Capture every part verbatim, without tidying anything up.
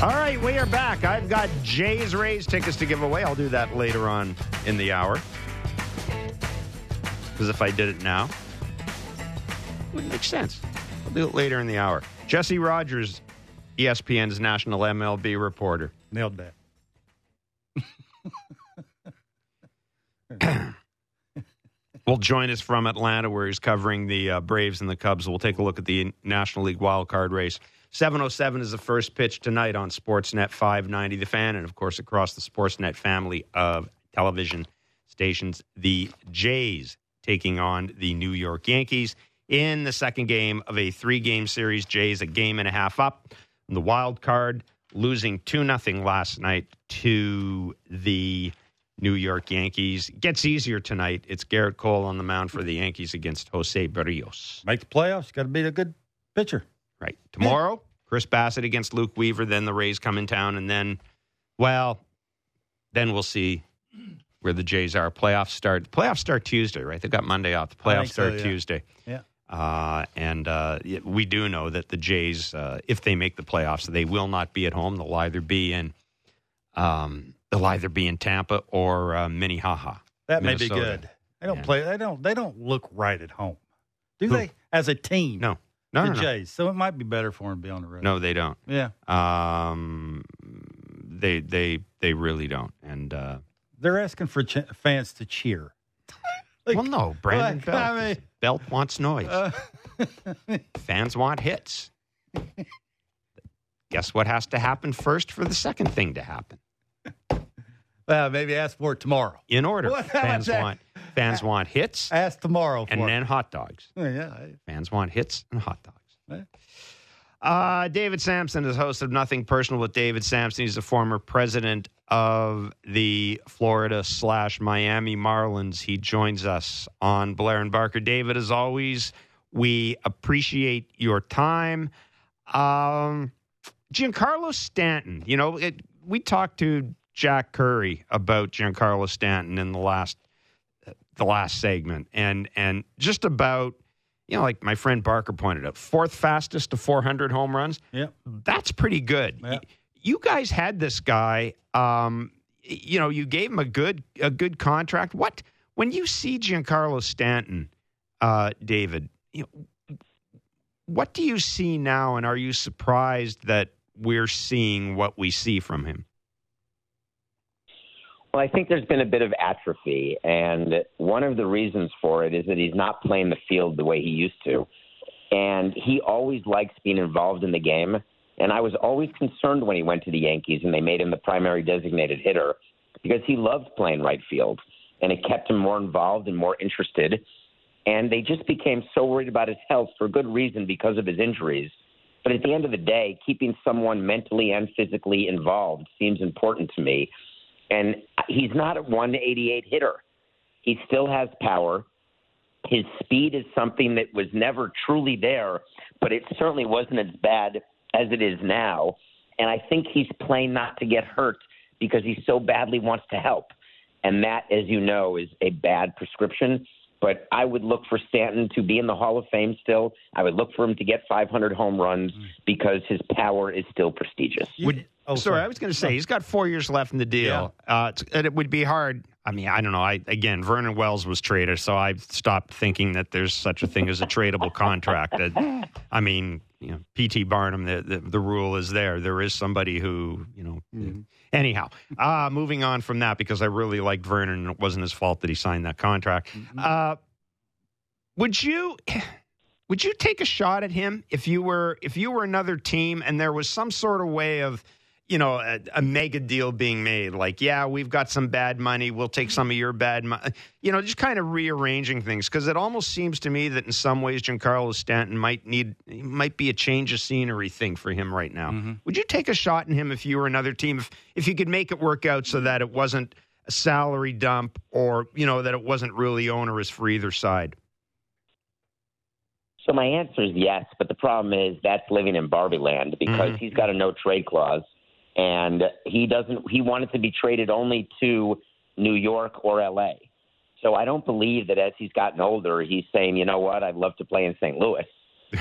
All right, we are back. I've got Jays Rays tickets to give away. I'll do that later on in the hour. Because if I did it now, it wouldn't make sense. I'll do it later in the hour. Jesse Rogers, E S P N's national M L B reporter. Nailed that. Will join us from Atlanta, where he's covering the uh, Braves and the Cubs. We'll take a look at the National League wild card race. seven oh seven is the first pitch tonight on Sportsnet five ninety The Fan, and, of course, across the Sportsnet family of television stations, the Jays taking on the New York Yankees in the second game of a three-game series. Jays a game and a half up. And the wild card losing two nothing last night to the New York Yankees. Gets easier tonight. It's Garrett Cole on the mound for the Yankees against Jose Berrios. Make the playoffs. Got to be a good pitcher. Right. Tomorrow, Chris Bassett against Luke Weaver, then the Rays come in town, and then, well, then we'll see where the Jays are. Playoffs start Playoffs start Tuesday, right? They've got Monday off. The playoffs start so, yeah. Tuesday. Yeah. Uh, and uh, we do know that the Jays, uh, if they make the playoffs, they will not be at home. They'll either be in um, they'll either be in Tampa or uh, Minnehaha. That Minnesota. May be good. They don't yeah. play. They don't. They don't look right at home, do Who? They? As a team, no. No, the no, Jays, no. So it might be better for them to be on the road. No, they don't. Yeah, um, they they they really don't. And uh, they're asking for ch- fans to cheer. Like, well, no, Brandon like, Belt. I mean, Belt wants noise. Uh, fans want hits. Guess what has to happen first for the second thing to happen? Well, maybe ask for it tomorrow. In order, what? fans want. Fans want hits. Ask tomorrow for And then it. hot dogs. Yeah. Fans want hits and hot dogs. Uh, David Samson is host of Nothing Personal with David Samson. He's the former president of the Florida slash Miami Marlins. He joins us on Blair and Barker. David, as always, we appreciate your time. Um, Giancarlo Stanton, you know, it, we talked to Jack Curry about Giancarlo Stanton in the last the last segment, and and just about, you know, like my friend Barker pointed out, fourth fastest to four hundred home runs. Yeah. That's pretty good. Yep. You guys had this guy, um, you know, you gave him a good a good contract. What, when you see Giancarlo Stanton, uh, David, you know, what do you see now, and are you surprised that we're seeing what we see from him? Well, I think there's been a bit of atrophy, and one of the reasons for it is that he's not playing the field the way he used to. And he always likes being involved in the game, and I was always concerned when he went to the Yankees and they made him the primary designated hitter because he loved playing right field, and it kept him more involved and more interested. And they just became so worried about his health for good reason because of his injuries. But at the end of the day, keeping someone mentally and physically involved seems important to me. And he's not a one eighty-eight hitter. He still has power. His speed is something that was never truly there, but it certainly wasn't as bad as it is now. And I think he's playing not to get hurt because he so badly wants to help. And that, as you know, is a bad prescription. But I would look for Stanton to be in the Hall of Fame still. I would look for him to get five hundred home runs because his power is still prestigious. Would, oh, sorry, sorry, I was going to say, he's got four years left in the deal. Yeah. Uh, and it would be hard. I mean, I don't know. I Again, Vernon Wells was traded, so I've stopped thinking that there's such a thing as a tradable contract. That, I mean, you know, P T Barnum, the, the, the rule is there. There is somebody who, you know. Mm-hmm. Anyhow, uh, moving on from that, because I really liked Vernon, and it wasn't his fault that he signed that contract. Mm-hmm. Uh, would you would you take a shot at him if you were if you were another team and there was some sort of way of, you know, a, a mega deal being made. Like, yeah, we've got some bad money. We'll take some of your bad money. You know, just kind of rearranging things. Because it almost seems to me that in some ways Giancarlo Stanton might need, might be a change of scenery thing for him right now. Mm-hmm. Would you take a shot in him if you were another team? If, if you could make it work out so that it wasn't a salary dump or, you know, that it wasn't really onerous for either side? So my answer is yes, but the problem is that's living in Barbie land because mm-hmm. he's got a no trade clause and he doesn't, he wanted to be traded only to New York or L A. So I don't believe that as he's gotten older, he's saying, you know what, I'd love to play in Saint Louis.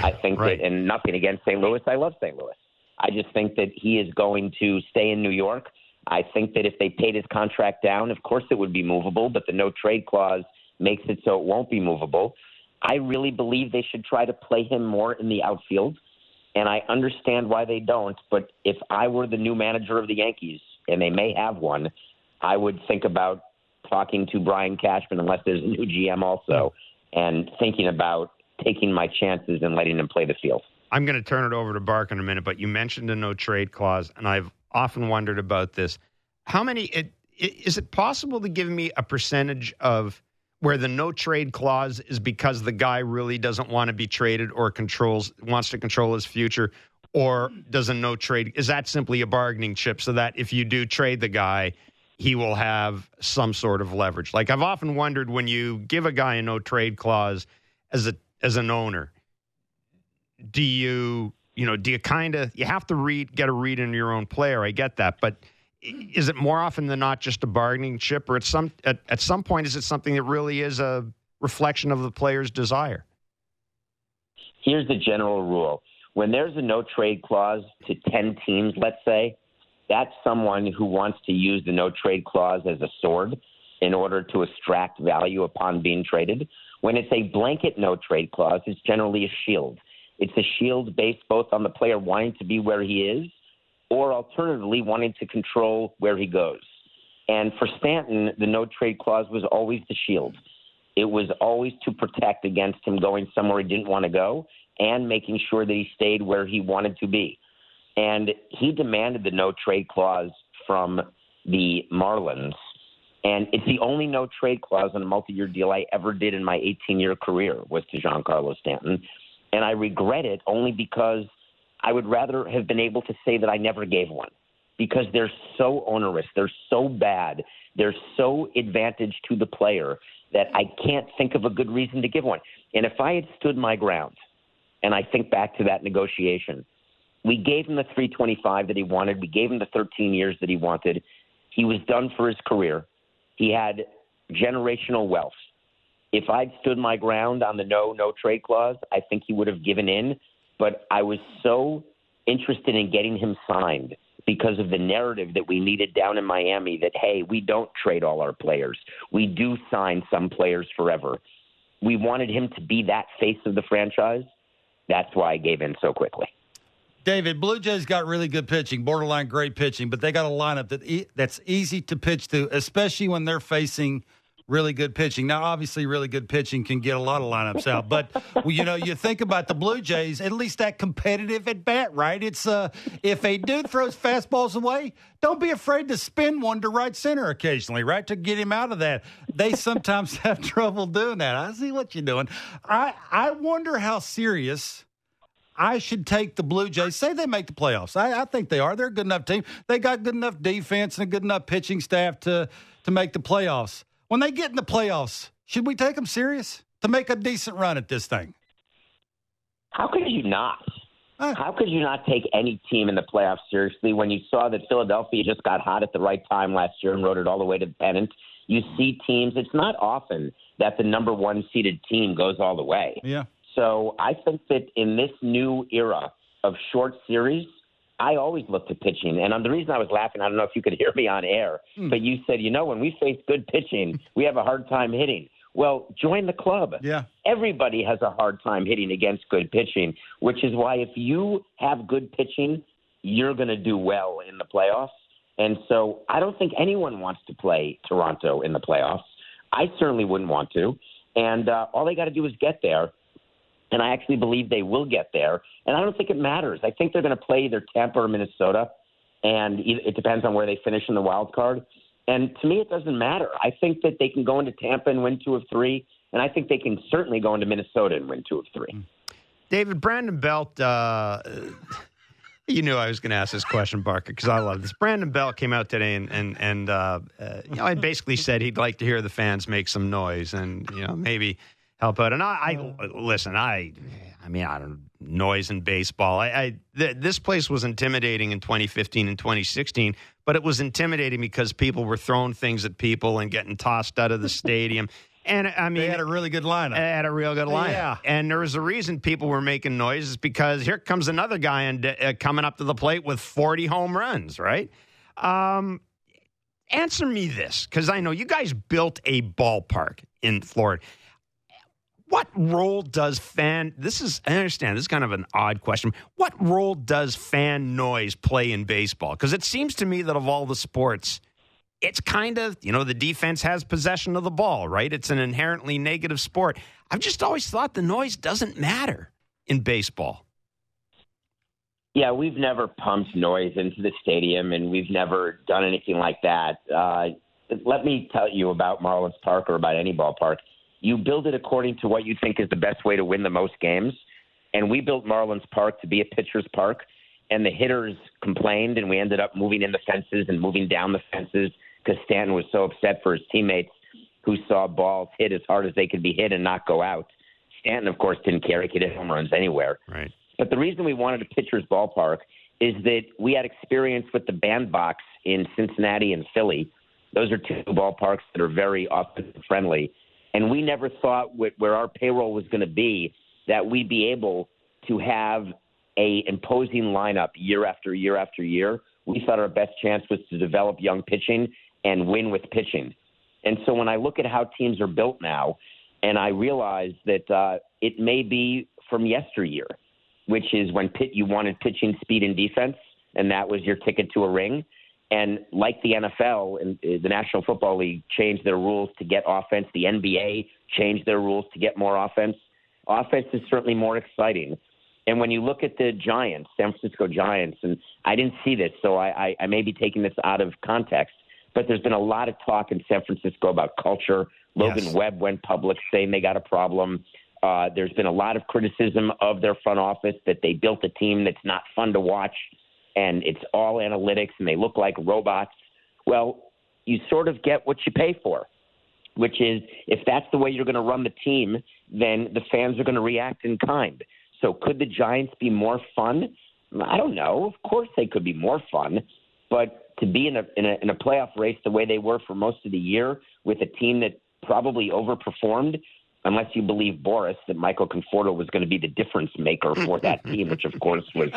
I think right. that, and nothing against Saint Louis, I love Saint Louis. I just think that he is going to stay in New York. I think that if they paid his contract down, of course it would be movable, but the no trade clause makes it so it won't be movable. I really believe they should try to play him more in the outfield, and I understand why they don't. But if I were the new manager of the Yankees, and they may have one, I would think about talking to Brian Cashman, unless there's a new G M also, and thinking about taking my chances and letting him play the field. I'm going to turn it over to Barker in a minute, but you mentioned a no-trade clause, and I've often wondered about this. How many it, is it possible to give me a percentage of where the no trade clause is because the guy really doesn't want to be traded or controls wants to control his future, or does a no trade, is that simply a bargaining chip so that if you do trade the guy, he will have some sort of leverage? Like, I've often wondered, when you give a guy a no trade clause as a as an owner, do you you know do you kind of you have to read get a read into your own player? I get that, but is it more often than not just a bargaining chip, or at some at, at some point is it something that really is a reflection of the player's desire? Here's the general rule. When there's a no-trade clause to ten teams, let's say, that's someone who wants to use the no-trade clause as a sword in order to extract value upon being traded. When it's a blanket no-trade clause, it's generally a shield. It's a shield based both on the player wanting to be where he is or alternatively wanting to control where he goes. And for Stanton, the no-trade clause was always the shield. It was always to protect against him going somewhere he didn't want to go and making sure that he stayed where he wanted to be. And he demanded the no-trade clause from the Marlins, and it's the only no-trade clause in a multi-year deal I ever did in my eighteen-year career was to Giancarlo Stanton, and I regret it only because I would rather have been able to say that I never gave one, because they're so onerous, they're so bad, they're so advantage to the player that I can't think of a good reason to give one. And if I had stood my ground, and I think back to that negotiation, we gave him the three twenty-five that he wanted, we gave him the thirteen years that he wanted, he was done for his career, he had generational wealth. If I'd stood my ground on the no, no trade clause, I think he would have given in. But I was so interested in getting him signed because of the narrative that we needed down in Miami that, hey, we don't trade all our players. We do sign some players forever. We wanted him to be that face of the franchise. That's why I gave in so quickly. David, Blue Jays got really good pitching, borderline great pitching, but they got a lineup that e- that's easy to pitch to, especially when they're facing – really good pitching. Now, obviously, really good pitching can get a lot of lineups out. But, well, you know, you think about the Blue Jays, at least that competitive at-bat, right? It's uh, if a dude throws fastballs away, don't be afraid to spin one to right center occasionally, right, to get him out of that. They sometimes have trouble doing that. I see what you're doing. I, I wonder how serious I should take the Blue Jays. Say they make the playoffs. I, I think they are. They're a good enough team. They got good enough defense and a good enough pitching staff to to make the playoffs. When they get in the playoffs, should we take them serious to make a decent run at this thing? How could you not? Uh, How could you not take any team in the playoffs seriously when you saw that Philadelphia just got hot at the right time last year and rode it all the way to the pennant? You see teams, it's not often that the number one seeded team goes all the way. Yeah. So I think that in this new era of short series, I always look to pitching, and the reason I was laughing, I don't know if you could hear me on air, but you said, you know, when we face good pitching, we have a hard time hitting. Well, join the club. Yeah. Everybody has a hard time hitting against good pitching, which is why if you have good pitching, you're going to do well in the playoffs. And so I don't think anyone wants to play Toronto in the playoffs. I certainly wouldn't want to. And uh, all they got to do is get there. And I actually believe they will get there. And I don't think it matters. I think they're going to play either Tampa or Minnesota. and it depends on where they finish in the wild card. And to me, it doesn't matter. I think that they can go into Tampa and win two of three, and I think they can certainly go into Minnesota and win two of three. David, Brandon Belt, uh, you knew I was going to ask this question, Barker, because I love this. Brandon Belt came out today, and and, and uh, uh, you know, I basically said he'd like to hear the fans make some noise and, you know, maybe help out. And I, I listen, I I mean, I don't noise in baseball. I, I th- this place was intimidating in twenty fifteen and twenty sixteen, but it was intimidating because people were throwing things at people and getting tossed out of the stadium. And I mean, they had a really good lineup. They had a real good lineup. Yeah. And there was a reason people were making noise is because here comes another guy and uh, coming up to the plate with forty home runs, right? Um, answer me this, because I know you guys built a ballpark in Florida. What role does fan – this is – I understand this is kind of an odd question. What role does fan noise play in baseball? Because it seems to me that of all the sports, it's kind of – you know, the defense has possession of the ball, right? It's an inherently negative sport. I've just always thought the noise doesn't matter in baseball. Yeah, we've never pumped noise into the stadium, and we've never done anything like that. Uh, let me tell you about Marlins Park or about any ballpark. You build it according to what you think is the best way to win the most games. And we built Marlins Park to be a pitcher's park, and the hitters complained, and we ended up moving in the fences and moving down the fences because Stanton was so upset for his teammates who saw balls hit as hard as they could be hit and not go out. Stanton, of course, didn't care. He could hit home runs anywhere. Right. But the reason we wanted a pitcher's ballpark is that we had experience with the bandbox in Cincinnati and Philly. Those are two ballparks that are very offensive-friendly. And we never thought where our payroll was going to be that we'd be able to have a imposing lineup year after year after year. We thought our best chance was to develop young pitching and win with pitching. And so when I look at how teams are built now, and I realize that uh, it may be from yesteryear, which is when pit, you wanted pitching, speed, and defense, and that was your ticket to a ring. And like the N F L and the National Football League changed their rules to get offense, the N B A changed their rules to get more offense. Offense is certainly more exciting. And when you look at the Giants, San Francisco Giants, and I didn't see this, so I, I, I may be taking this out of context, but there's been a lot of talk in San Francisco about culture. Logan yes. Webb went public saying they got a problem. Uh, there's been a lot of criticism of their front office that they built a team that's not fun to watch. And it's all analytics, and they look like robots. Well, you sort of get what you pay for, which is if that's the way you're going to run the team, then the fans are going to react in kind. So could the Giants be more fun? I don't know. Of course they could be more fun. But to be in a, in a, in a playoff race the way they were for most of the year with a team that probably overperformed, unless you believe Boris, that Michael Conforto was going to be the difference maker for that team, which, of course, was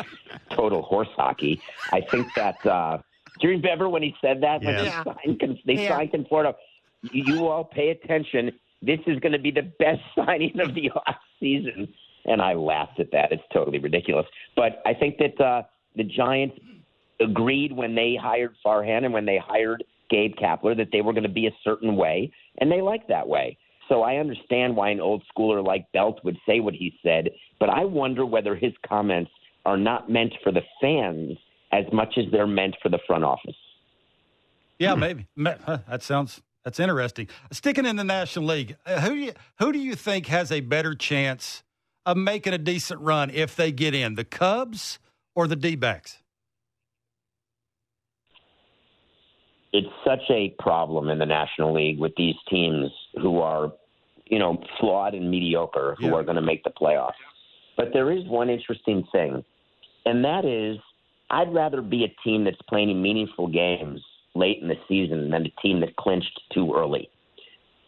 total horse hockey. I think that uh, – do you remember when he said that? When yeah. they signed, they yeah. signed Conforto, you, you all pay attention. This is going to be the best signing of the offseason. And I laughed at that. It's totally ridiculous. But I think that uh, the Giants agreed when they hired Farhan and when they hired Gabe Kapler that they were going to be a certain way, and they like that way. So I understand why an old schooler like Belt would say what he said, but I wonder whether his comments are not meant for the fans as much as they're meant for the front office. Yeah, hmm. maybe. That sounds that's interesting. Sticking in the National League, who do you, who do you think has a better chance of making a decent run if they get in, the Cubs or the D-backs? It's such a problem in the National League with these teams who are, you know, flawed and mediocre, who yeah. are going to make the playoffs. But there is one interesting thing, and that is I'd rather be a team that's playing meaningful games late in the season than a team that clinched too early.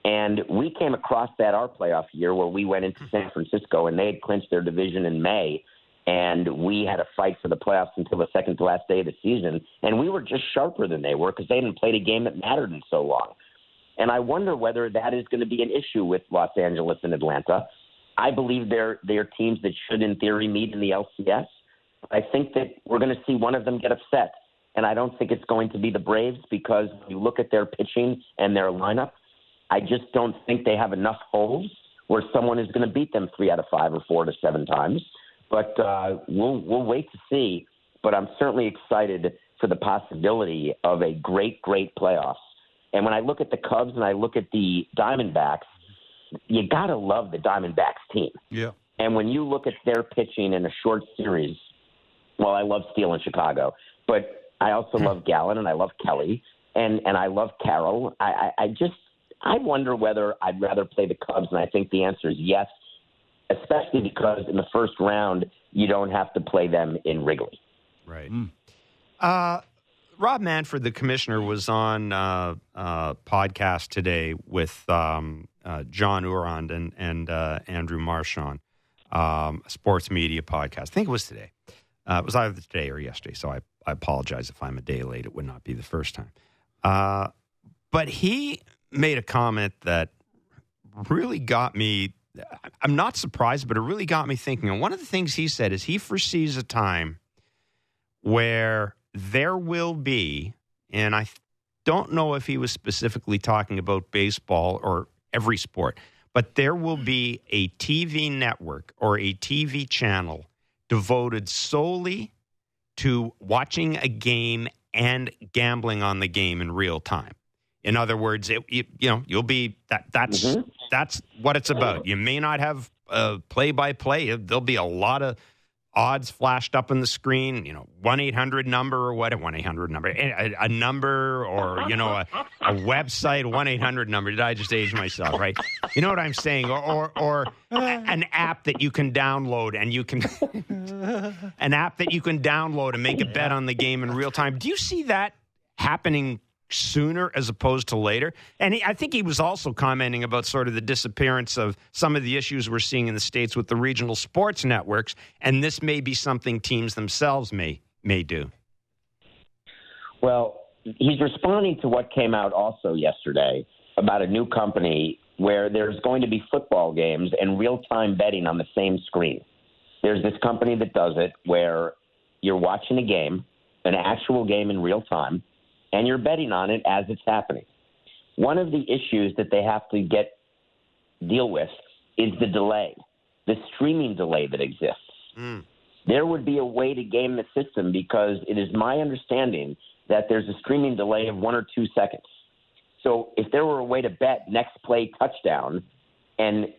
And we came across that our playoff year where we went into San Francisco, and they had clinched their division in May, and we had a fight for the playoffs until the second to last day of the season, and we were just sharper than they were because they hadn't played a game that mattered in so long. And I wonder whether that is going to be an issue with Los Angeles and Atlanta. I believe they're, they're teams that should, in theory, meet in the L C S. I think that we're going to see one of them get upset, and I don't think it's going to be the Braves because when you look at their pitching and their lineup, I just don't think they have enough holes where someone is going to beat them three out of five or four to seven times. But uh, we'll, we'll wait to see. But I'm certainly excited to the possibility of a great, great playoffs. And when I look at the Cubs and I look at the Diamondbacks, you got to love the Diamondbacks team. Yeah. And when you look at their pitching in a short series, well, I love Steele in Chicago, but I also hmm. love Gallen and I love Kelly and, and I love Carroll. I, I, I just, I wonder whether I'd rather play the Cubs, and I think the answer is yes, especially because in the first round, you don't have to play them in Wrigley. Right. Mm. Uh, Rob Manfred, the commissioner, was on uh, uh podcast today with um, uh, John Urand and, and uh, Andrew Marchand, um, a sports media podcast. I think it was today. Uh, it was either today or yesterday, so I, I apologize if I'm a day late. It would not be the first time. Uh, but he made a comment that really got me. I'm not surprised, but it really got me thinking. And one of the things he said is he foresees a time where there will be, and I don't know if he was specifically talking about baseball or every sport, but there will be a T V network or a T V channel devoted solely to watching a game and gambling on the game in real time. In other words, it, you, you know, you'll be that. That's mm-hmm. that's what it's about. You may not have uh, play-by-play. There'll be a lot of odds flashed up on the screen. You know, one eight hundred number or what? One eight hundred number, a, a number, or you know, a, a website one eight hundred number. Did I just age myself? Right? You know what I'm saying? Or or, or a, an app that you can download and you can an app that you can download and make a bet on the game in real time. Do you see that happening sooner as opposed to later? And he, I think he was also commenting about sort of the disappearance of some of the issues we're seeing in the States with the regional sports networks, and this may be something teams themselves may may do. Well, he's responding to what came out also yesterday about a new company where there's going to be football games and real-time betting on the same screen. There's this company that does it where you're watching a game, an actual game in real time, and you're betting on it as it's happening. One of the issues that they have to get deal with is the delay, the streaming delay that exists. Mm. There would be a way to game the system because it is my understanding that there's a streaming delay of one or two seconds. So if there were a way to bet next play touchdown and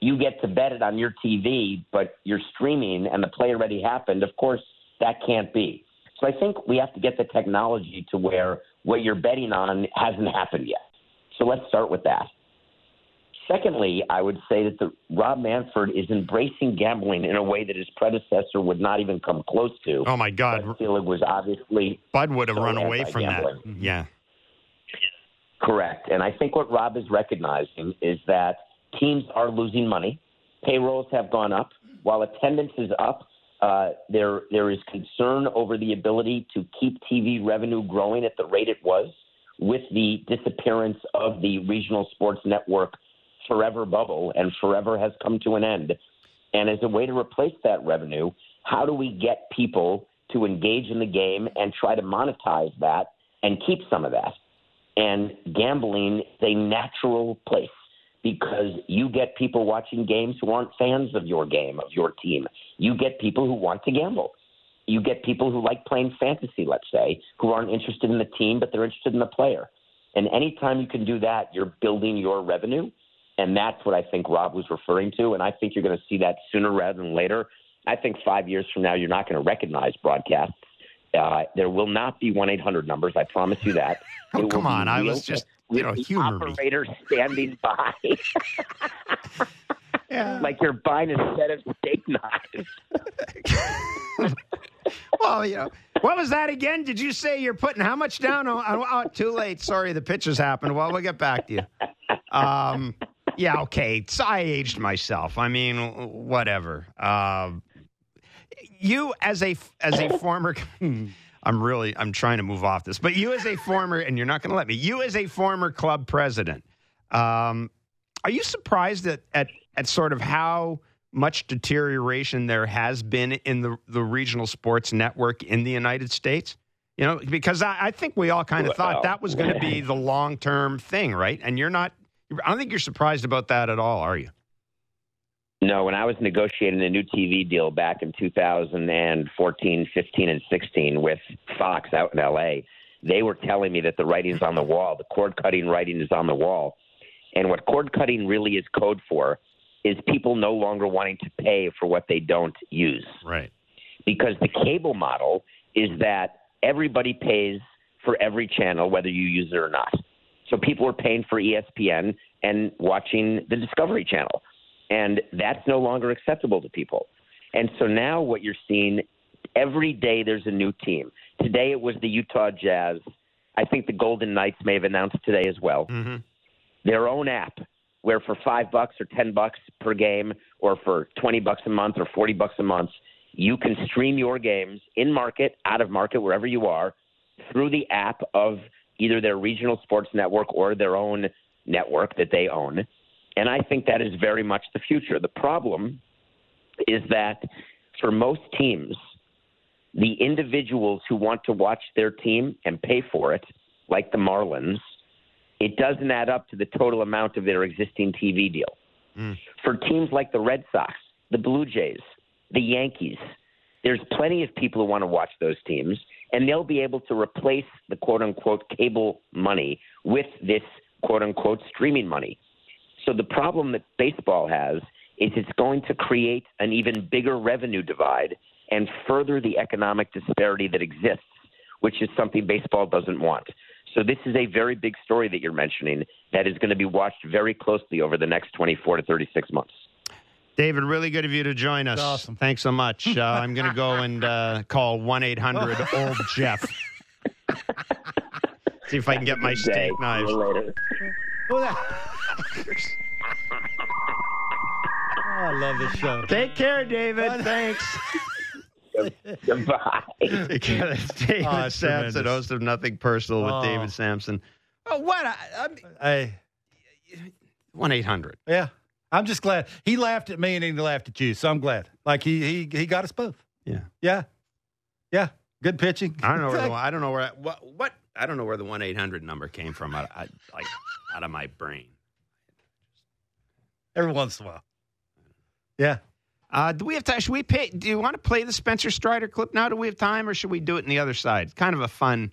you get to bet it on your T V, but you're streaming and the play already happened, of course that can't be. So I think we have to get the technology to where what you're betting on hasn't happened yet. So let's start with that. Secondly, I would say that the, Rob Manfred is embracing gambling in a way that his predecessor would not even come close to. Oh, my God. Bud Selig was obviously Bud would have so run away from gambling. That. Yeah. Correct. And I think what Rob is recognizing is that teams are losing money. Payrolls have gone up. While attendance is up, Uh, there, there is concern over the ability to keep T V revenue growing at the rate it was with the disappearance of the regional sports network forever bubble, and forever has come to an end. And as a way to replace that revenue, how do we get people to engage in the game and try to monetize that and keep some of that? And gambling is a natural place because you get people watching games who aren't fans of your game, of your team. You get people who want to gamble. You get people who like playing fantasy, let's say, who aren't interested in the team, but they're interested in the player. And anytime you can do that, you're building your revenue. And that's what I think Rob was referring to. And I think you're going to see that sooner rather than later. I think five years from now, you're not going to recognize broadcasts. Uh, there will not be one eight hundred numbers. I promise you that. Oh, come on. I was just, you know, humor me. Operator standing by. Yeah. Like you're buying a set of steak knives. Well, you know, what was that again? Did you say you're putting how much down? Oh, oh, too late. Sorry, the pitches happened. Well, we'll get back to you. Um, yeah, okay. So I aged myself. I mean, whatever. Um, You as a as a former, I'm really I'm trying to move off this, but you as a former, and you're not going to let me. You as a former club president, um, are you surprised at, at at sort of how much deterioration there has been in the the regional sports network in the United States? You know, because I, I think we all kind of thought that was going to be the long term thing, right? And you're not. I don't think you're surprised about that at all, are you? No, when I was negotiating a new T V deal back in two thousand fourteen, fifteen, and sixteen with Fox out in L A, they were telling me that the writing's on the wall. The cord-cutting writing is on the wall. And what cord-cutting really is code for is people no longer wanting to pay for what they don't use. Right. Because the cable model is that everybody pays for every channel, whether you use it or not. So people are paying for E S P N and watching the Discovery Channel. And that's no longer acceptable to people. And so now what you're seeing, every day there's a new team. Today it was the Utah Jazz. I think the Golden Knights may have announced today as well. Mm-hmm. Their own app, where for five bucks or ten bucks per game, or for twenty bucks a month or forty bucks a month, you can stream your games in market, out of market, wherever you are, through the app of either their regional sports network or their own network that they own. And I think that is very much the future. The problem is that for most teams, the individuals who want to watch their team and pay for it, like the Marlins, it doesn't add up to the total amount of their existing T V deal. Mm. For teams like the Red Sox, the Blue Jays, the Yankees, there's plenty of people who want to watch those teams, and they'll be able to replace the quote-unquote cable money with this quote-unquote streaming money. So the problem that baseball has is it's going to create an even bigger revenue divide and further the economic disparity that exists, which is something baseball doesn't want. So this is a very big story that you're mentioning that is going to be watched very closely over the next twenty-four to thirty-six months. David, really good of you to join us. Awesome. Thanks so much. Uh, I'm going to go and uh, call one eight hundred old Jeff. See if I can get my steak knives. Oh, I love this show. Take care, David. Thanks. Goodbye. Take care. That's David oh, Samson, tremendous. Host of Nothing Personal with oh. David Samson. Oh, what? I one eight hundred. Yeah. I'm just glad. He laughed at me and he laughed at you, so I'm glad. Like, he he, he got us both. Yeah. Yeah. Yeah. Good pitching. I don't know where the, I don't know where, what, what, I don't know where the one eight hundred number came from out, I, like, out of my brain. Every once in a while. Yeah. Uh, do we have time? Should we pay? Do you want to play the Spencer Strider clip now? Do we have time, or should we do it on the other side? It's kind of a fun,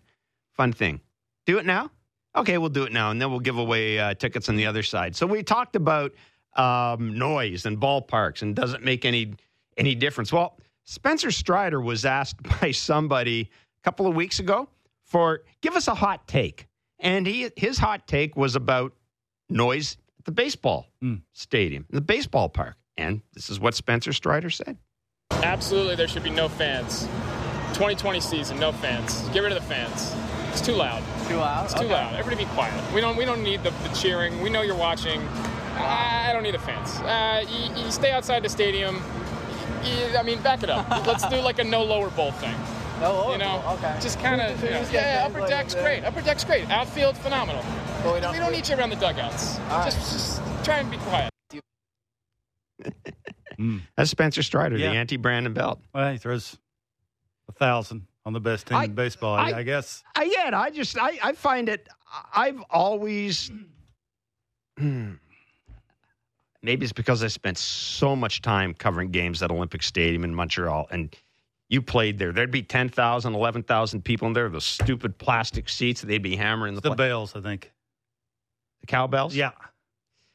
fun thing. Do it now? Okay, we'll do it now, and then we'll give away uh, tickets on the other side. So we talked about um, noise and ballparks, and doesn't make any any difference. Well, Spencer Strider was asked by somebody a couple of weeks ago for give us a hot take, and he his hot take was about noise at the baseball mm. stadium, the baseball park. And this is what Spencer Strider said. Absolutely, there should be no fans. twenty twenty season, no fans. Get rid of the fans. It's too loud. Too loud? It's too okay. loud. Everybody be quiet. We don't We don't need the, the cheering. We know you're watching. I don't need the fans. Uh, you, you stay outside the stadium. You, I mean, back it up. Let's do like a no lower bowl thing. No lower bowl? You know, bowl. Okay. Just kind of, you know, yeah, upper like deck's great. Upper deck's great. Outfield, phenomenal. But we don't, we don't need you around the dugouts. Right. Just, just try and be quiet. mm. That's Spencer Strider, yeah. The anti-Brandon Belt. Well, he throws a thousand on the best team I, in baseball, I, I guess. I, yeah, I just I, I find it. I've always maybe it's because I spent so much time covering games at Olympic Stadium in Montreal, and you played there. There'd be ten thousand, eleven thousand people in there. Those stupid plastic seats. They'd be hammering the, the bells. I think the cowbells. Yeah,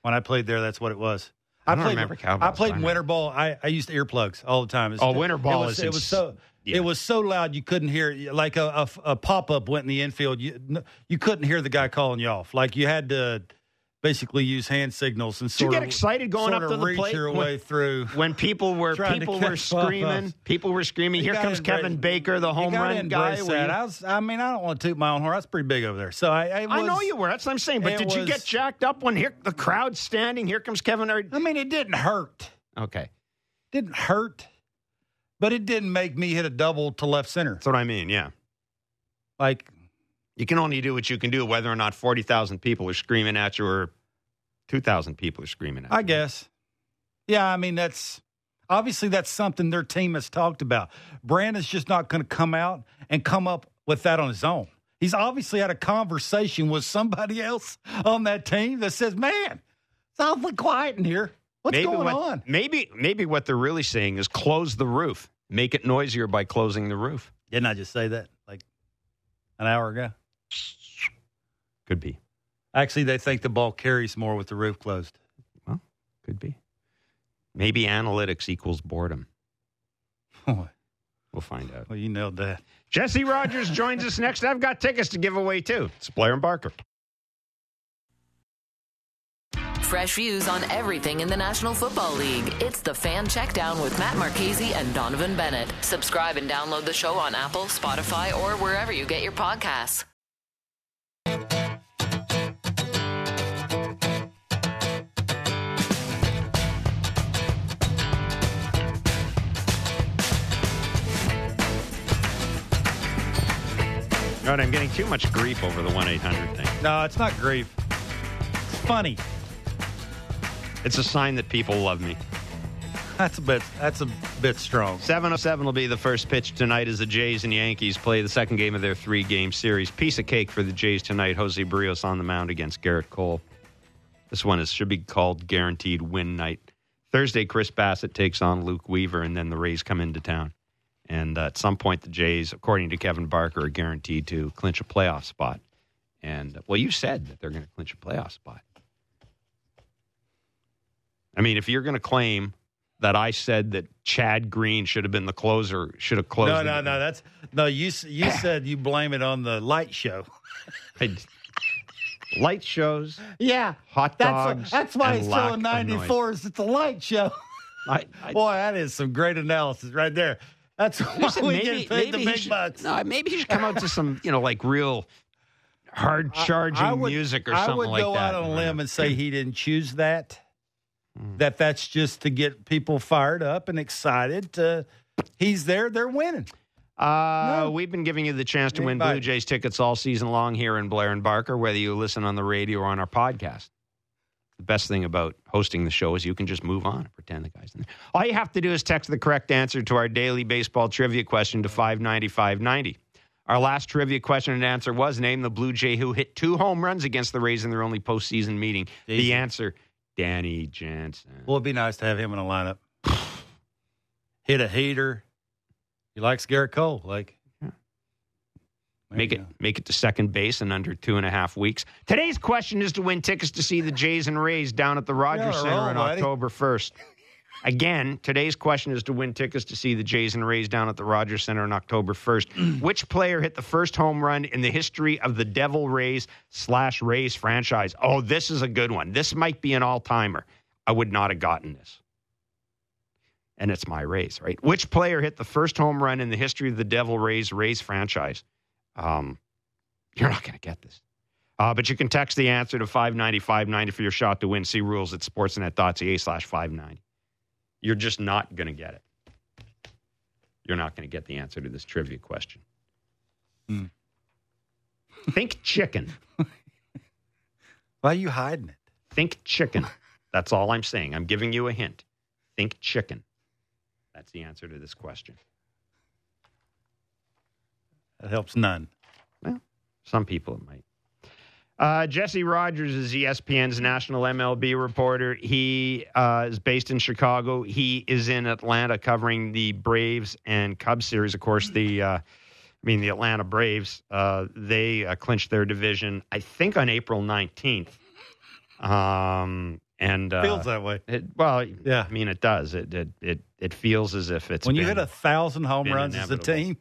when I played there, that's what it was. I, I don't played, remember cowbells. I played I winter ball. I, I used earplugs all the time. It's, oh, winter ball it was, is it was so yeah. it was so loud you couldn't hear. Like a, a, a pop up went in the infield, you you couldn't hear the guy calling you off. Like you had to basically use hand signals and sort of. Did you get of, excited going up to the reach plate your way when, through when people were people were screaming. Up. People were screaming. You Here comes embrace, Kevin Baker, the home run guy. You, I was. I mean, I don't want to toot my own horn. I was pretty big over there, so I. I, was, I know you were. That's what I'm saying. But did was, you get jacked up when here the crowd's standing? Here comes Kevin. Or, I mean, it didn't hurt. Okay, didn't hurt, but it didn't make me hit a double to left center. That's what I mean. Yeah, like. You can only do what you can do, whether or not forty thousand people are screaming at you or two thousand people are screaming at you. I guess. Yeah, I mean, that's obviously that's something their team has talked about. Brandon's just not going to come out and come up with that on his own. He's obviously had a conversation with somebody else on that team that says, man, it's awfully quiet in here. What's maybe going what, on? Maybe maybe what they're really saying is close the roof. Make it noisier by closing the roof. Didn't I just say that like an hour ago? Could be. Actually, they think the ball carries more with the roof closed. Well, could be. Maybe analytics equals boredom. We'll find out. Well, you nailed that. Jesse Rogers joins us next. I've got tickets to give away, too. It's Blair and Barker. Fresh views on everything in the National Football League. It's the Fan Checkdown with Matt Marchese and Donovan Bennett. Subscribe and download the show on Apple, Spotify, or wherever you get your podcasts. All right, I'm getting too much grief over the one eight hundred thing. No, it's not grief. It's funny. It's a sign that people love me. That's a bit That's a bit strong. seven oh seven will be the first pitch tonight as the Jays and Yankees play the second game of their three-game series. Piece of cake for the Jays tonight. Jose Berrios on the mound against Garrett Cole. This one is should be called guaranteed win night. Thursday, Chris Bassett takes on Luke Weaver, and then the Rays come into town. And uh, at some point, the Jays, according to Kevin Barker, are guaranteed to clinch a playoff spot. And, well, you said that they're going to clinch a playoff spot. I mean, if you're going to claim that I said that Chad Green should have been the closer, should have closed. No, no, game. no. That's no. You you said you blame it on the light show. I, light shows. Yeah, hot dogs. That's, that's why it's still in ninety-four. Is it's a light show. I, I, Boy, that is some great analysis right there. That's why said, we maybe, get paid the big should, bucks. No, maybe you should come out to some, you know, like real hard-charging I, I would, music or I something like that. I would go out on a limb and say he didn't choose that. That that's just to get people fired up and excited. Uh, he's there. They're winning. Uh, no. We've been giving you the chance to Anybody. win Blue Jays tickets all season long here in Blair and Barker, whether you listen on the radio or on our podcast. The best thing about hosting the show is you can just move on and pretend the guy's in there. All you have to do is text the correct answer to our daily baseball trivia question to five ninety-five ninety. Our last trivia question and answer was, name the Blue Jay who hit two home runs against the Rays in their only postseason meeting. Jeez. The answer, Danny Jansen. Well, it'd be nice to have him in a lineup. Hit a heater. He likes Garrett Cole. Like, yeah. Make it go. make it to second base in under two and a half weeks. Today's question is to win tickets to see the Jays and Rays down at the Rogers Center on October first. Again, today's question is to win tickets to see the Jays and Rays down at the Rogers Center on October first. Which player hit the first home run in the history of the Devil Rays slash Rays franchise? Oh, this is a good one. This might be an all-timer. I would not have gotten this. And it's my Rays, right? Which player hit the first home run in the history of the Devil Rays Rays franchise? Um, you're not going to get this. Uh, but you can text the answer to five ninety-five ninety for your shot to win. See rules at sportsnet.ca slash 590. You're just not going to get it. You're not going to get the answer to this trivia question. Mm. Think chicken. Why are you hiding it? Think chicken. That's all I'm saying. I'm giving you a hint. Think chicken. That's the answer to this question. That helps none. Well, some people it might. Uh, Jesse Rogers is E S P N's national M L B reporter. He uh, is based in Chicago. He is in Atlanta covering the Braves and Cubs series. Of course, the uh, I mean the Atlanta Braves. Uh, they uh, clinched their division, I think, on April nineteenth. Um, and uh, feels that way. It, well, yeah. I mean, it does. It it it, it feels as if it's when been, you hit a thousand home runs as a team.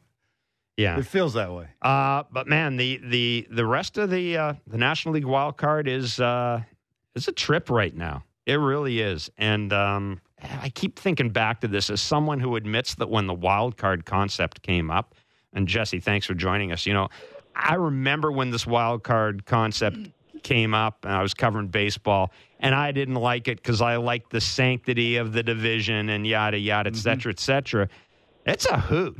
Yeah, it feels that way. Uh, but man, the the the rest of the uh, the National League wild card is uh, is a trip right now. It really is, and um, I keep thinking back to this as someone who admits that when the wild card concept came up. And Jesse, thanks for joining us. You know, I remember when this wild card concept came up, and I was covering baseball, and I didn't like it because I liked the sanctity of the division and yada yada, et cetera, et cetera. It's a hoot.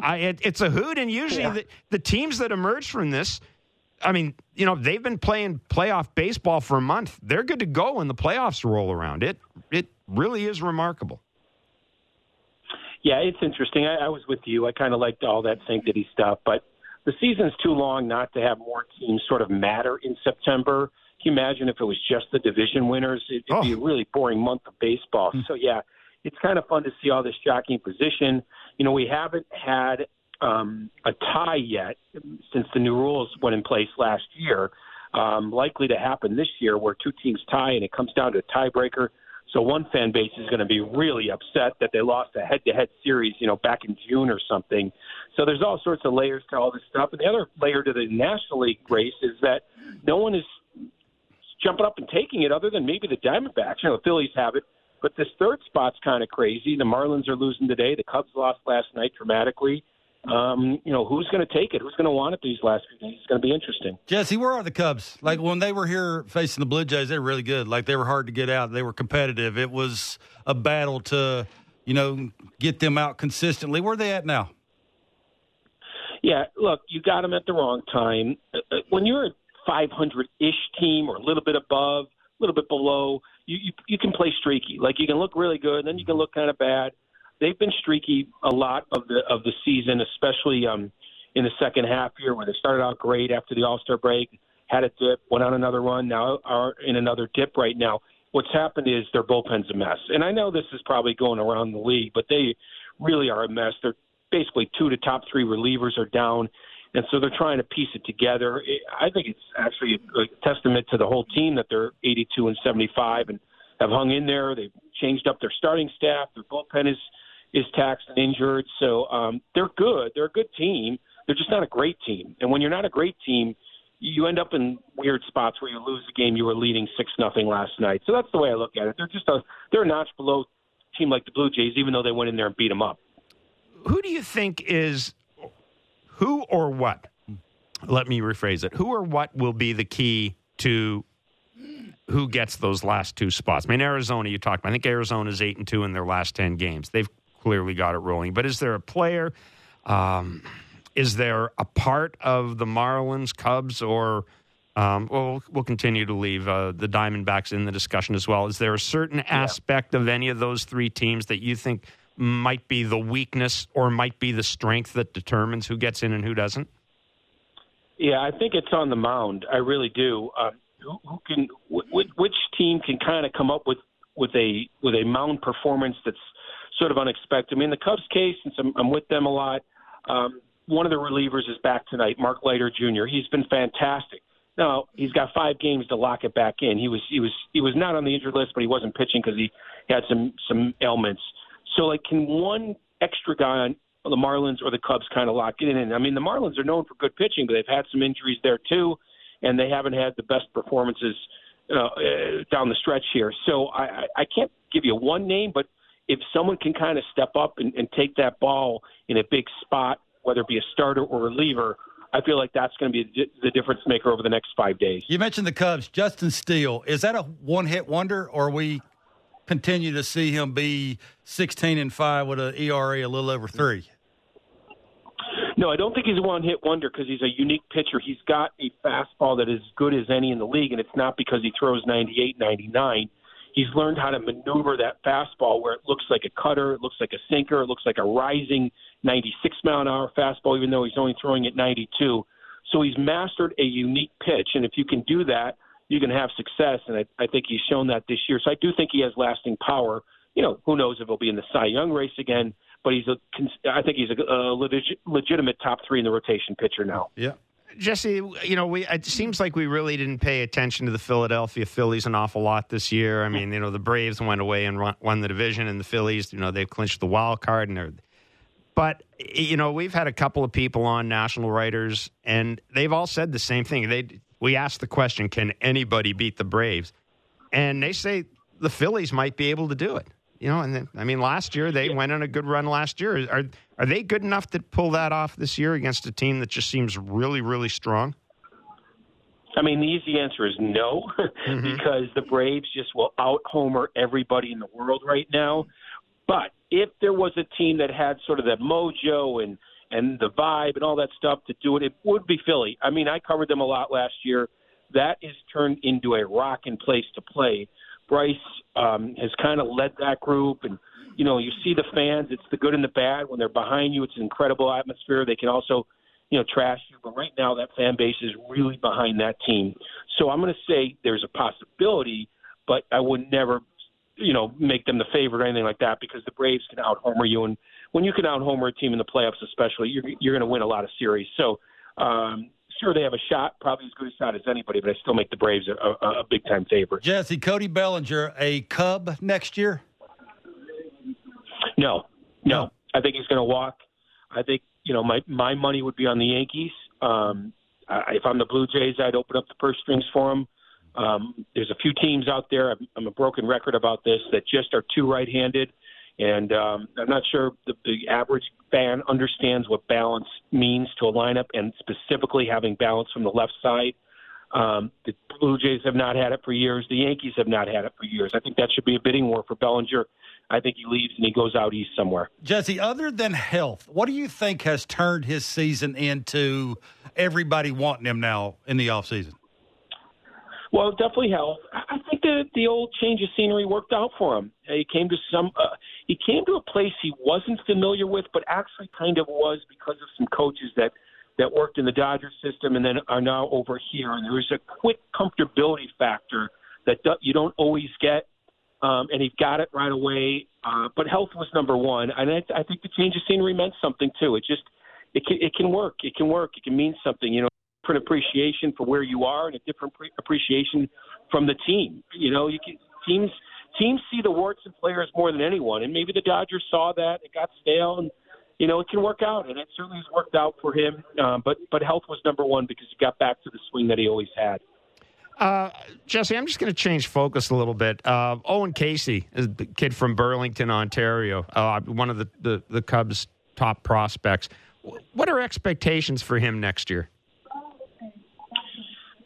I, it, it's a hoot, and usually yeah. the, the teams that emerge from this, I mean, you know, they've been playing playoff baseball for a month. They're good to go when the playoffs roll around. It it really is remarkable. Yeah, it's interesting. I, I was with you. I kind of liked all that sanctity stuff, but the season's too long not to have more teams sort of matter in September. Can you imagine if it was just the division winners? It'd oh. be a really boring month of baseball. Mm-hmm. So, yeah, it's kind of fun to see all this jockeying position. You know, we haven't had um, a tie yet since the new rules went in place last year. Um, likely to happen this year where two teams tie and it comes down to a tiebreaker. So one fan base is going to be really upset that they lost a head-to-head series, you know, back in June or something. So there's all sorts of layers to all this stuff. And the other layer to the National League race is that no one is jumping up and taking it other than maybe the Diamondbacks. You know, the Phillies have it. But this third spot's kind of crazy. The Marlins are losing today. The Cubs lost last night dramatically. Um, you know, who's going to take it? Who's going to want it these last few days? It's going to be interesting. Jesse, where are the Cubs? Like, when they were here facing the Blue Jays, they were really good. Like, they were hard to get out. They were competitive. It was a battle to, you know, get them out consistently. Where are they at now? Yeah, look, you got them at the wrong time. When you're a five hundred-ish team or a little bit above, a little bit below, you, you, you can play streaky. Like, you can look really good, and then you can look kind of bad. They've been streaky a lot of the of the season, especially um, in the second half here where they started out great after the All-Star break, had a dip, went on another run, now are in another dip right now. What's happened is their bullpen's a mess. And I know this is probably going around the league, but they really are a mess. They're basically two to top three relievers are down, and so they're trying to piece it together. I think it's actually a testament to the whole team that they're eighty-two and seventy-five and have hung in there. They've changed up their starting staff. Their bullpen is – is taxed and injured. So um, they're good. They're a good team. They're just not a great team. And when you're not a great team, you end up in weird spots where you lose a game you were leading six nothing last night. So that's the way I look at it. They're just a they're a notch below team like the Blue Jays, even though they went in there and beat them up. Who do you think is who or what? Let me rephrase it. Who or what will be the key to who gets those last two spots? I mean, Arizona, you talked about. I think Arizona's eight and two in their last ten games. They've clearly got it rolling. But is there a player, um, is there a part of the Marlins, Cubs, or um, well, we'll continue to leave uh, the Diamondbacks in the discussion as well. Is there a certain aspect yeah. of any of those three teams that you think might be the weakness or might be the strength that determines who gets in and who doesn't? Yeah, I think it's on the mound. I really do. Uh, who, who can, wh- which team can kind of come up with, with a with a mound performance that's sort of unexpected. I mean, in the Cubs case, since I'm, I'm with them a lot, um, one of the relievers is back tonight, Mark Leiter Junior He's been fantastic. Now he's got five games to lock it back in. He was he was he was not on the injured list, but he wasn't pitching because he had some some ailments. So, like, can one extra guy on the Marlins or the Cubs kind of lock it in? I mean, the Marlins are known for good pitching, but they've had some injuries there too, and they haven't had the best performances uh, uh, down the stretch here. So I, I can't give you one name, but if someone can kind of step up and, and take that ball in a big spot, whether it be a starter or reliever, I feel like that's going to be the difference maker over the next five days. You mentioned the Cubs, Justin Steele. Is that a one-hit wonder, or we continue to see him be sixteen and five with an E R A a little over three? No, I don't think he's a one-hit wonder because he's a unique pitcher. He's got a fastball that is as good as any in the league, and it's not because he throws ninety-eight, ninety-nine. He's learned how to maneuver that fastball where it looks like a cutter, it looks like a sinker, it looks like a rising ninety-six mile an hour fastball, even though he's only throwing at ninety-two. So he's mastered a unique pitch, and if you can do that, you can have success, and I, I think he's shown that this year. So I do think he has lasting power. You know, who knows if he'll be in the Cy Young race again, but he's a, I think he's a, a legit, legitimate top three in the rotation pitcher now. Yeah. Jesse, you know, we it seems like we really didn't pay attention to the Philadelphia Phillies an awful lot this year. I mean, you know, the Braves went away and run, won the division, and the Phillies, you know, they've clinched the wild card. And they're, but, you know, we've had a couple of people on, national writers, and they've all said the same thing. They We asked the question, can anybody beat the Braves? And they say the Phillies might be able to do it. You know, and then, I mean, last year they yeah. went on a good run last year. Are are they good enough to pull that off this year against a team that just seems really, really strong? I mean, the easy answer is no, mm-hmm. because the Braves just will out-homer everybody in the world right now. But if there was a team that had sort of that mojo and, and the vibe and all that stuff to do it, it would be Philly. I mean, I covered them a lot last year. That is turned into a rockin' place to play. Bryce um, has kind of led that group, and, you know, you see the fans. It's the good and the bad. When they're behind you, it's an incredible atmosphere. They can also you know, trash you. But right now that fan base is really behind that team. So I'm going to say there's a possibility, but I would never, you know, make them the favorite or anything like that, because the Braves can out-homer you. And when you can out-homer a team in the playoffs especially, you're, you're going to win a lot of series. So um, sure, they have a shot, probably as good a shot as anybody, but I still make the Braves a, a, a big-time favorite. Jesse, Cody Bellinger, a Cub next year? No, no. I think he's going to walk. I think, you know, my, my money would be on the Yankees. Um, I, if I'm the Blue Jays, I'd open up the purse strings for him. Um, there's a few teams out there, I'm, I'm a broken record about this, that just are too right-handed. And um, I'm not sure the, the average fan understands what balance means to a lineup, and specifically having balance from the left side. Um, the Blue Jays have not had it for years. The Yankees have not had it for years. I think that should be a bidding war for Bellinger. I think he leaves and he goes out east somewhere. Jesse, other than health, what do you think has turned his season into everybody wanting him now in the offseason? Well, definitely health. I think that the old change of scenery worked out for him. He came to some, uh, he came to a place he wasn't familiar with, but actually kind of was, because of some coaches that, that worked in the Dodgers system and then are now over here. And there is a quick comfortability factor that you don't always get, um, and he got it right away. Uh, but health was number one, and I, I think the change of scenery meant something too. It just, it can, it can work. It can work. It can mean something, you know. Different appreciation for where you are, and a different pre- appreciation from the team. You know, you can, teams teams see the warts in players more than anyone, and maybe the Dodgers saw that. It got stale, and you know it can work out, and it certainly has worked out for him. Uh, but but health was number one, because he got back to the swing that he always had. Uh, Jesse, I'm just going to change focus a little bit. Uh, Owen Caissie is the kid from Burlington, Ontario, uh, one of the, the the Cubs' top prospects. What are expectations for him next year?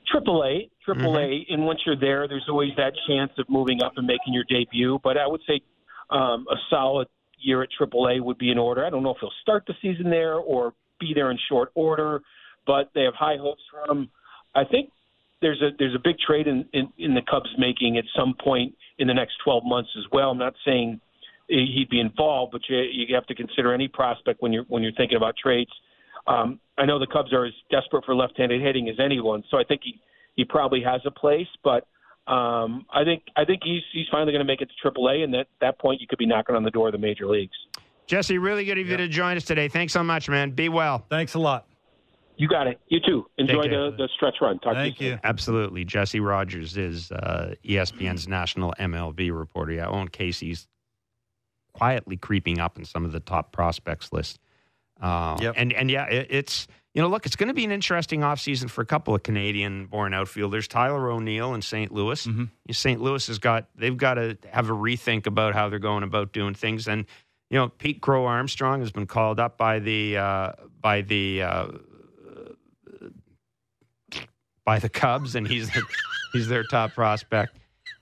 Triple A, Triple A, and once you're there, there's always that chance of moving up and making your debut. But I would say um, a solid year at Triple A would be in order. I don't know if he'll start the season there or be there in short order, but they have high hopes for him. I think there's a there's a big trade in, in, in the Cubs making at some point in the next twelve months as well. I'm not saying he'd be involved, but you you have to consider any prospect when you're when you're thinking about trades. Um, I know the Cubs are as desperate for left-handed hitting as anyone, so I think he, he probably has a place. But um, I think I think he's he's finally going to make it to Triple A, and at that point you could be knocking on the door of the major leagues. Jesse, really good of you yeah. to join us today. Thanks so much, man. Be well. Thanks a lot. You got it. You too. Enjoy the, the stretch run. Talk Thank to you. you. Absolutely. Jesse Rogers is uh, E S P N's national M L B reporter. Yeah, Owen Caissie's quietly creeping up in some of the top prospects list. Uh, yep. And, and yeah, it, it's, you know, look, it's going to be an interesting offseason for a couple of Canadian-born outfielders, Tyler O'Neill in Saint Louis. Mm-hmm. Saint Louis has got, they've got to have a rethink about how they're going about doing things. And, you know, Pete Crow Armstrong has been called up by the, uh, by the, uh, by the Cubs, and he's, he's their top prospect.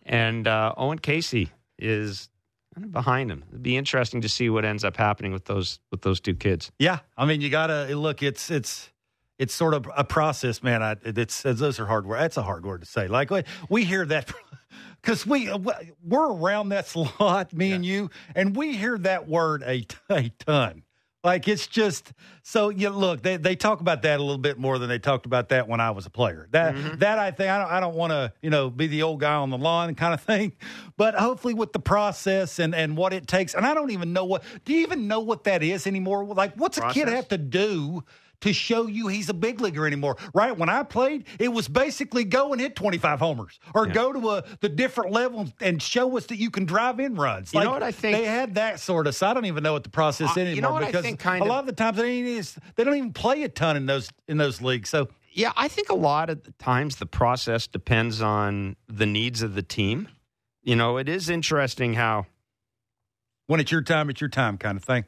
And uh, Owen Caissie is kind of behind him. It'd be interesting to see what ends up happening with those with those two kids. Yeah, I mean, you gotta look. It's it's it's sort of a process, man. I, it's, it's those are hard words. That's a hard word to say. Like we hear that because we we're around that slot, me yeah. and you, and we hear that word a, a ton. Like it's just so you look. They they talk about that a little bit more than they talked about that when I was a player. That mm-hmm. that I think I don't I don't want to you know be the old guy on the lawn kind of thing. But hopefully with the process and, and what it takes, and I don't even know what do you even know what that is anymore. Like what's process? A kid have to do to show you he's a big leaguer anymore? Right when I played, it was basically go and hit twenty-five homers or yeah. go to a, the different levels and show us that you can drive in runs. You like, know what I think? They had that sort of, so I don't even know what the process uh, is anymore, you know, because kind a of, lot of the times they, they don't even play a ton in those in those leagues. So yeah, I think a lot of the times the process depends on the needs of the team. You know, it is interesting how when it's your time, it's your time kind of thing.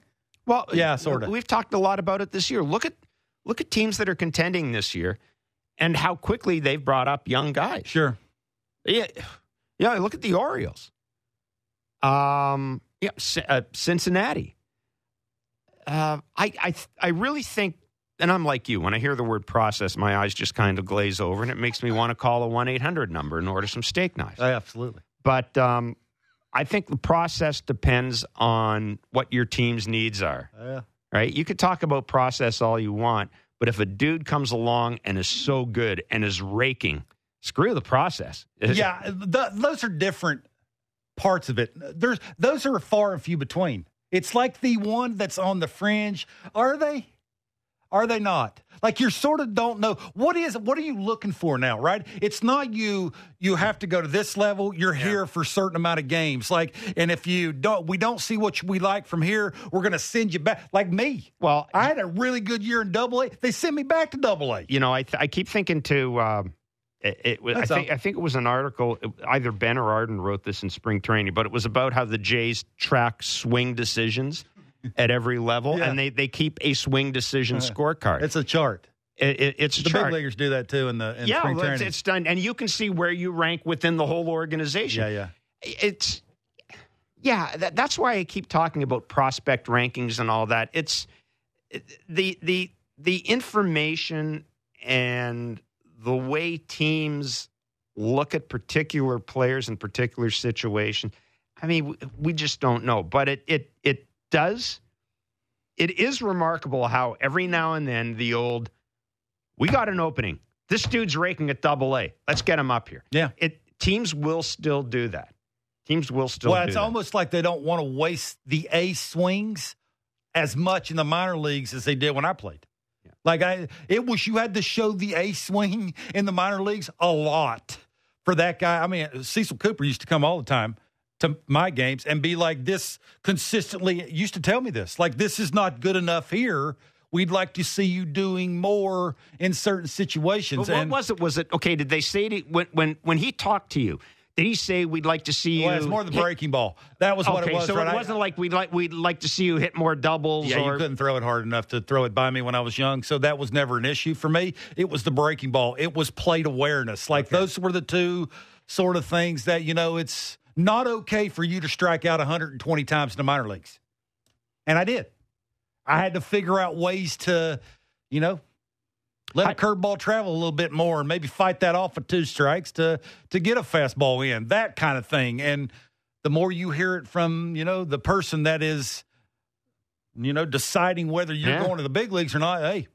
Well, yeah, sort of. We've talked a lot about it this year. Look at Look at teams that are contending this year and how quickly they've brought up young guys. Sure. Yeah, yeah look at the Orioles. Um, yeah, C- uh, Cincinnati. Uh, I, I, I really think, and I'm like you, when I hear the word process, my eyes just kind of glaze over, and it makes me want to call a one eight hundred number and order some steak knives. Oh, absolutely. But um, I think the process depends on what your team's needs are. Yeah. Right? You could talk about process all you want, But if a dude comes along and is so good and is raking, screw the process. Yeah, th- those are different parts of it. There's those are far and few between. It's like the one that's on the fringe. Are they? Are they not? Like you sort of don't know. What is, what are you looking for now, right? It's not you, you have to go to this level. You're yeah. here for a certain amount of games. Like, and if you don't, we don't see what we like from here, we're going to send you back. Like me. Well, I had a really good year in double A. They sent me back to double A. You know, I th- I keep thinking to, um, it, it was, I think, I think it was an article, either Ben or Arden wrote this in spring training, but it was about how the Jays track swing decisions at every level, yeah. and they, they keep a swing decision uh, scorecard. It's a chart. It, it, it's a the chart. Big leaguers do that too in the in yeah. spring training. It's, it's done, and you can see where you rank within the whole organization. Yeah, yeah. It's yeah. That, that's why I keep talking about prospect rankings and all that. It's the the the information and the way teams look at particular players in particular situation. I mean, we just don't know, but it it it. does. It is remarkable how every now and then the old, we got an opening. This dude's raking at double A. Let's get him up here. Yeah. It teams will still do that. Teams will still well, do that. Well, it's almost like they don't want to waste the A swings as much in the minor leagues as they did when I played. Yeah. Like I it was you had to show the A swing in the minor leagues a lot for that guy. I mean, Cecil Cooper used to come all the time to my games and be like this consistently, used to tell me this, like, this is not good enough here. We'd like to see you doing more in certain situations. But what and, was it? Was it, okay, did they say to, when, when, when he talked to you, did he say, we'd like to see well, you. It was more the breaking hit, ball. That was what okay, it was. So right? it wasn't I, like, we'd like, we'd like to see you hit more doubles. Yeah, or, you couldn't throw it hard enough to throw it by me when I was young. So that was never an issue for me. It was the breaking ball. It was plate awareness. Like okay. those were the two sort of things that, you know, it's, not okay for you to strike out one hundred twenty times in the minor leagues. And I did. I had to figure out ways to, you know, let a curveball travel a little bit more and maybe fight that off with two strikes to to get a fastball in, that kind of thing. And the more you hear it from, you know, the person that is, you know, deciding whether you're yeah. going to the big leagues or not, hey,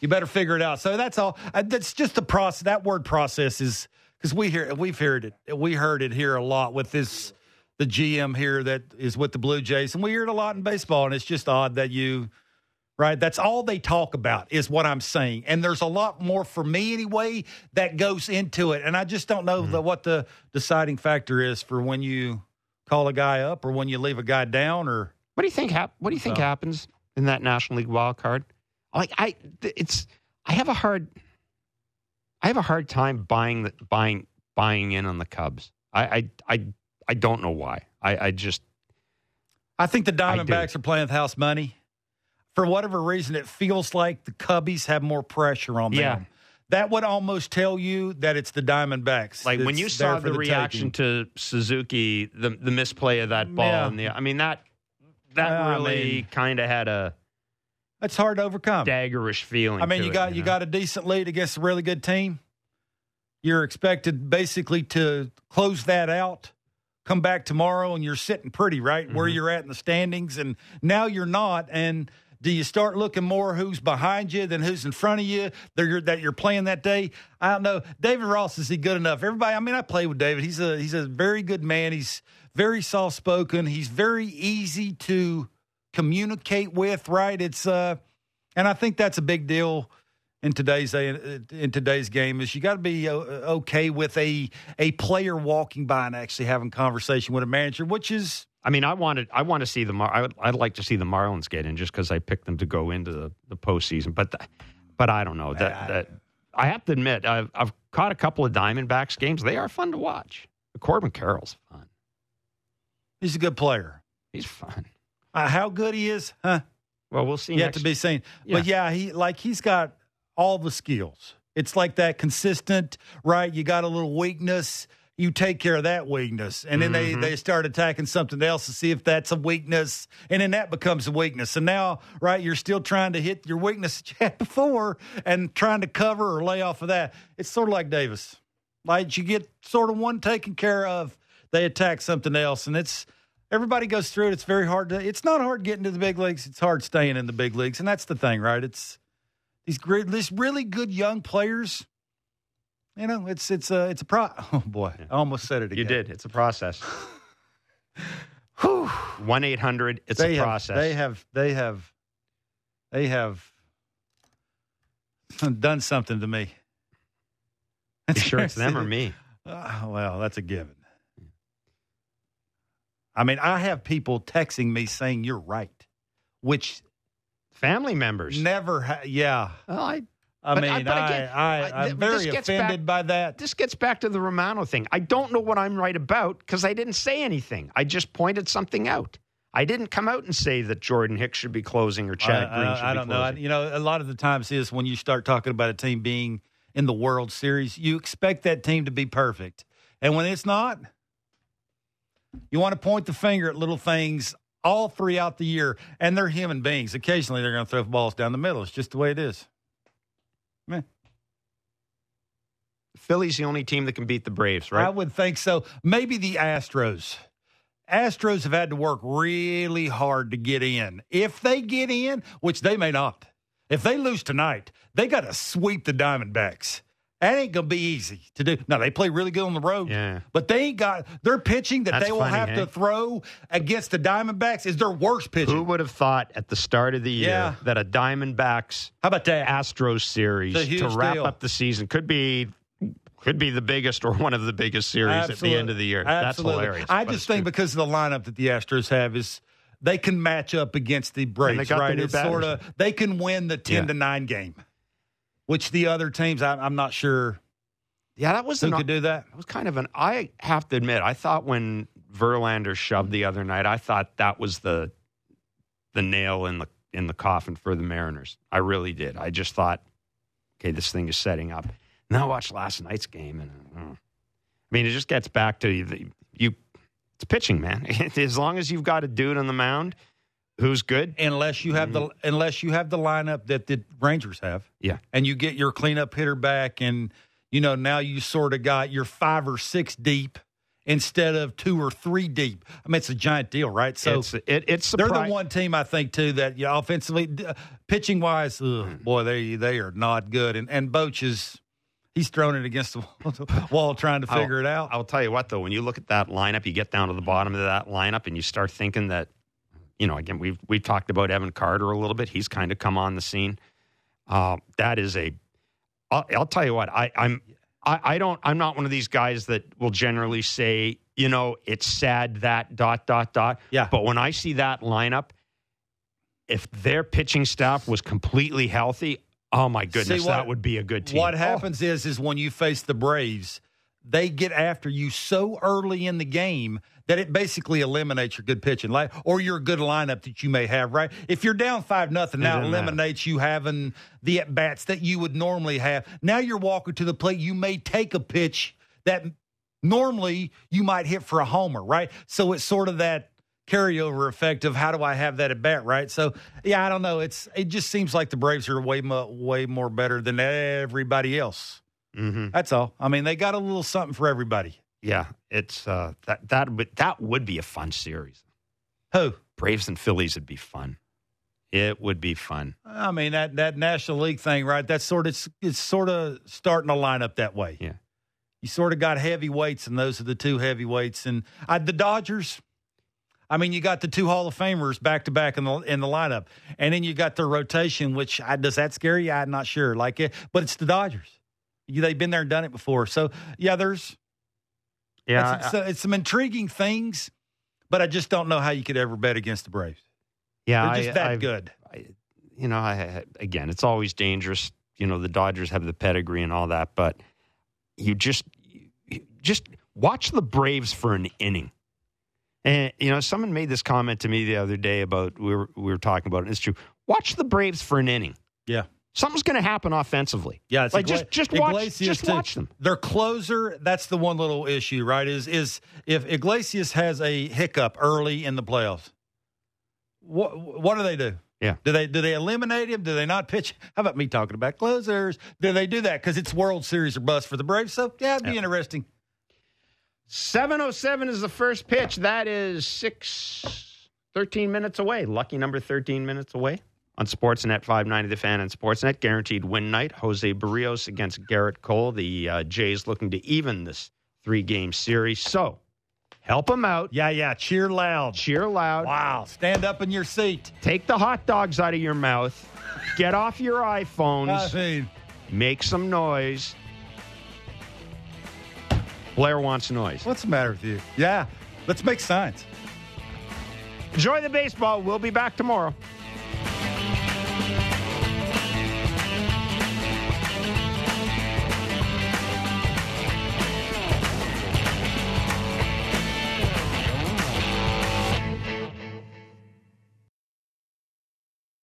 you better figure it out. So that's all. That's just the process. That word process is – because we hear, we've heard it, we heard it here a lot with this, the G M here that is with the Blue Jays, and we hear it a lot in baseball. And it's just odd that you, right? That's all they talk about is what I'm saying. And there's a lot more for me anyway that goes into it. And I just don't know mm-hmm. the, what the deciding factor is for when you call a guy up or when you leave a guy down. Or what do you think? Hap- what do you think so. happens in that National League wild card? Like I, it's I have a hard. I have a hard time buying the, buying buying in on the Cubs. I I I, I don't know why. I, I just I think the Diamondbacks are playing with house money. For whatever reason, it feels like the Cubbies have more pressure on them. Yeah. That would almost tell you that it's the Diamondbacks. Like when you saw the, the reaction taking. to Suzuki, the the misplay of that ball, yeah. and the I mean that that uh, really I mean, kind of had a. It's hard to overcome. Daggerish feeling. I mean, you got it, you, you know? got a decent lead against a really good team. You're expected basically to close that out, come back tomorrow, and you're sitting pretty, right, mm-hmm. where you're at in the standings. And now you're not. And do you start looking more who's behind you than who's in front of you that you're, that you're playing that day? I don't know. David Ross, is he good enough? Everybody, I mean, I play with David. He's a he's a very good man. He's very soft-spoken. He's very easy to communicate with, right? It's uh and I think that's a big deal in today's in today's game is you got to be okay with a a player walking by and actually having conversation with a manager, which is I mean I wanted I want to see the Mar- I would, I'd like to see the Marlins get in just because I picked them to go into the, the postseason, but the, but I don't know that I, that I have to admit I've I've caught a couple of Diamondbacks games. They are fun to watch. Corbin Carroll's fun. He's a good player. He's fun. Uh, how good he is, huh? Well, we'll see. Yet to be seen. Yeah. But yeah, he like he's got all the skills. It's like that consistent, right? You got a little weakness, you take care of that weakness, and then mm-hmm. they, they start attacking something else to see if that's a weakness, and then that becomes a weakness. And now, right, you're still trying to hit your weakness that you had before, and trying to cover or lay off of that. It's sort of like Davis, like you get sort of one taken care of, they attack something else, and it's. Everybody goes through it. It's very hard to. It's not hard getting to the big leagues. It's hard staying in the big leagues, and that's the thing, right? It's These great, this really good young players. You know, it's it's a it's a pro. Oh boy, yeah. I almost said it again. You did. It's a process. one eight hundred It's they a process. Have, they have they have they have done something to me. You sure it's them or me? Uh, well, that's a given. I mean, I have people texting me saying you're right, which family members never. Ha- yeah, well, I. I but, mean, but again, I, I, I'm very offended back, by that. This gets back to the Romano thing. I don't know what I'm right about because I didn't say anything. I just pointed something out. I didn't come out and say that Jordan Hicks should be closing or Chad I, Green should I, I be closing. I don't know. You know, a lot of the times is when you start talking about a team being in the World Series, you expect that team to be perfect. And when it's not, you want to point the finger at little things all throughout the year. And they're human beings. Occasionally they're going to throw balls down the middle. It's just the way it is. Man. Philly's the only team that can beat the Braves, right? I would think so. Maybe the Astros. Astros have had to work really hard to get in. If they get in, which they may not, if they lose tonight, they got to sweep the Diamondbacks. That ain't going to be easy to do. Now, they play really good on the road, yeah. but they ain't got their pitching that That's they will funny, have hey? to throw against the Diamondbacks is their worst pitching. Who would have thought at the start of the year yeah. that a Diamondbacks How about that? Astros series to wrap deal. up the season could be could be the biggest or one of the biggest series Absolutely. at the end of the year. Absolutely. That's hilarious. I just think because of the lineup that the Astros have is they can match up against the Braves, right? The it's sort of they can win the ten yeah. to nine game. Which the other teams, I, I'm not sure yeah, that was who an, could do that. It was kind of an, I have to admit, I thought when Verlander shoved the other night, I thought that was the the nail in the in the coffin for the Mariners. I really did. I just thought, okay, this thing is setting up. Now I watched last night's game, and uh, I mean, it just gets back to the, you. It's pitching, man. As long as you've got a dude on the mound who's good, unless you have the unless you have the lineup that the Rangers have, yeah, and you get your cleanup hitter back, and you know now you sort of got your five or six deep instead of two or three deep. I mean, it's a giant deal, right? So it's it, it's they're the one team I think too that you know, offensively, uh, pitching wise, ugh, boy, they they are not good, and and Boach is he's throwing it against the wall trying to figure I'll, it out. I'll tell you what though, when you look at that lineup, you get down to the bottom of that lineup, and you start thinking that. You know, again, we've we've talked about Evan Carter a little bit. He's kind of come on the scene. Uh, that is a. I'll, I'll tell you what. I, I'm. I, I don't. I'm not one of these guys that will generally say, you know, it's sad that dot dot dot. Yeah. But when I see that lineup, if their pitching staff was completely healthy, oh my goodness, see, what, that would be a good team. What happens oh. is, is when you face the Braves, they get after you so early in the game that it basically eliminates your good pitching line or your good lineup that you may have, right? If you're down five nothing, now it eliminates matter. you having the at-bats that you would normally have. Now you're walking to the plate. You may take a pitch that normally you might hit for a homer, right? So it's sort of that carryover effect of how do I have that at-bat, right? So, yeah, I don't know. It's It just seems like the Braves are way, mo- way more better than everybody else. Mm-hmm. That's all. I mean, they got a little something for everybody. Yeah, it's uh, that that would that would be a fun series. Who? Braves and Phillies would be fun. It would be fun. I mean that, that National League thing, right? That's sort of it's, it's sort of starting to line up that way. Yeah, you sort of got heavyweights, and those are the two heavyweights. And I, the Dodgers, I mean, you got the two Hall of Famers back to back in the in the lineup, and then you got their rotation. Which I, does that scare you? I'm not sure. Like it, but it's the Dodgers. They've been there and done it before. So yeah, there's. Yeah, it's, it's, uh, it's some intriguing things, but I just don't know how you could ever bet against the Braves. Yeah, they're just I, that I've, good. I, you know, I, again, it's always dangerous. You know, the Dodgers have the pedigree and all that, but you just you just watch the Braves for an inning. And you know, someone made this comment to me the other day about we were we were talking about it. And it's true. Watch the Braves for an inning. Yeah. Something's going to happen offensively. Yeah, it's like Igles- just just watch, just watch them. Their closer, that's the one little issue, right? Is is if Iglesias has a hiccup early in the playoffs, what what do they do? Yeah, do they do they eliminate him? Do they not pitch? How about me talking about closers? Do they do that because it's World Series or bust for the Braves? So yeah, it'd be yeah. interesting. seven oh seven is the first pitch. That is six thirteen minutes away. Lucky number thirteen minutes away. on Sportsnet five ninety The Fan and Sportsnet. Guaranteed win night, Jose Berrios against Garrett Cole. The uh, Jays looking to even this three-game series. So help them out. Yeah, yeah. Cheer loud. Cheer loud. Wow. Stand up in your seat. Take the hot dogs out of your mouth. Get off your iPhones. I mean. Make some noise. Blair wants noise. What's the matter with you? Yeah. Let's make signs. Enjoy the baseball. We'll be back tomorrow.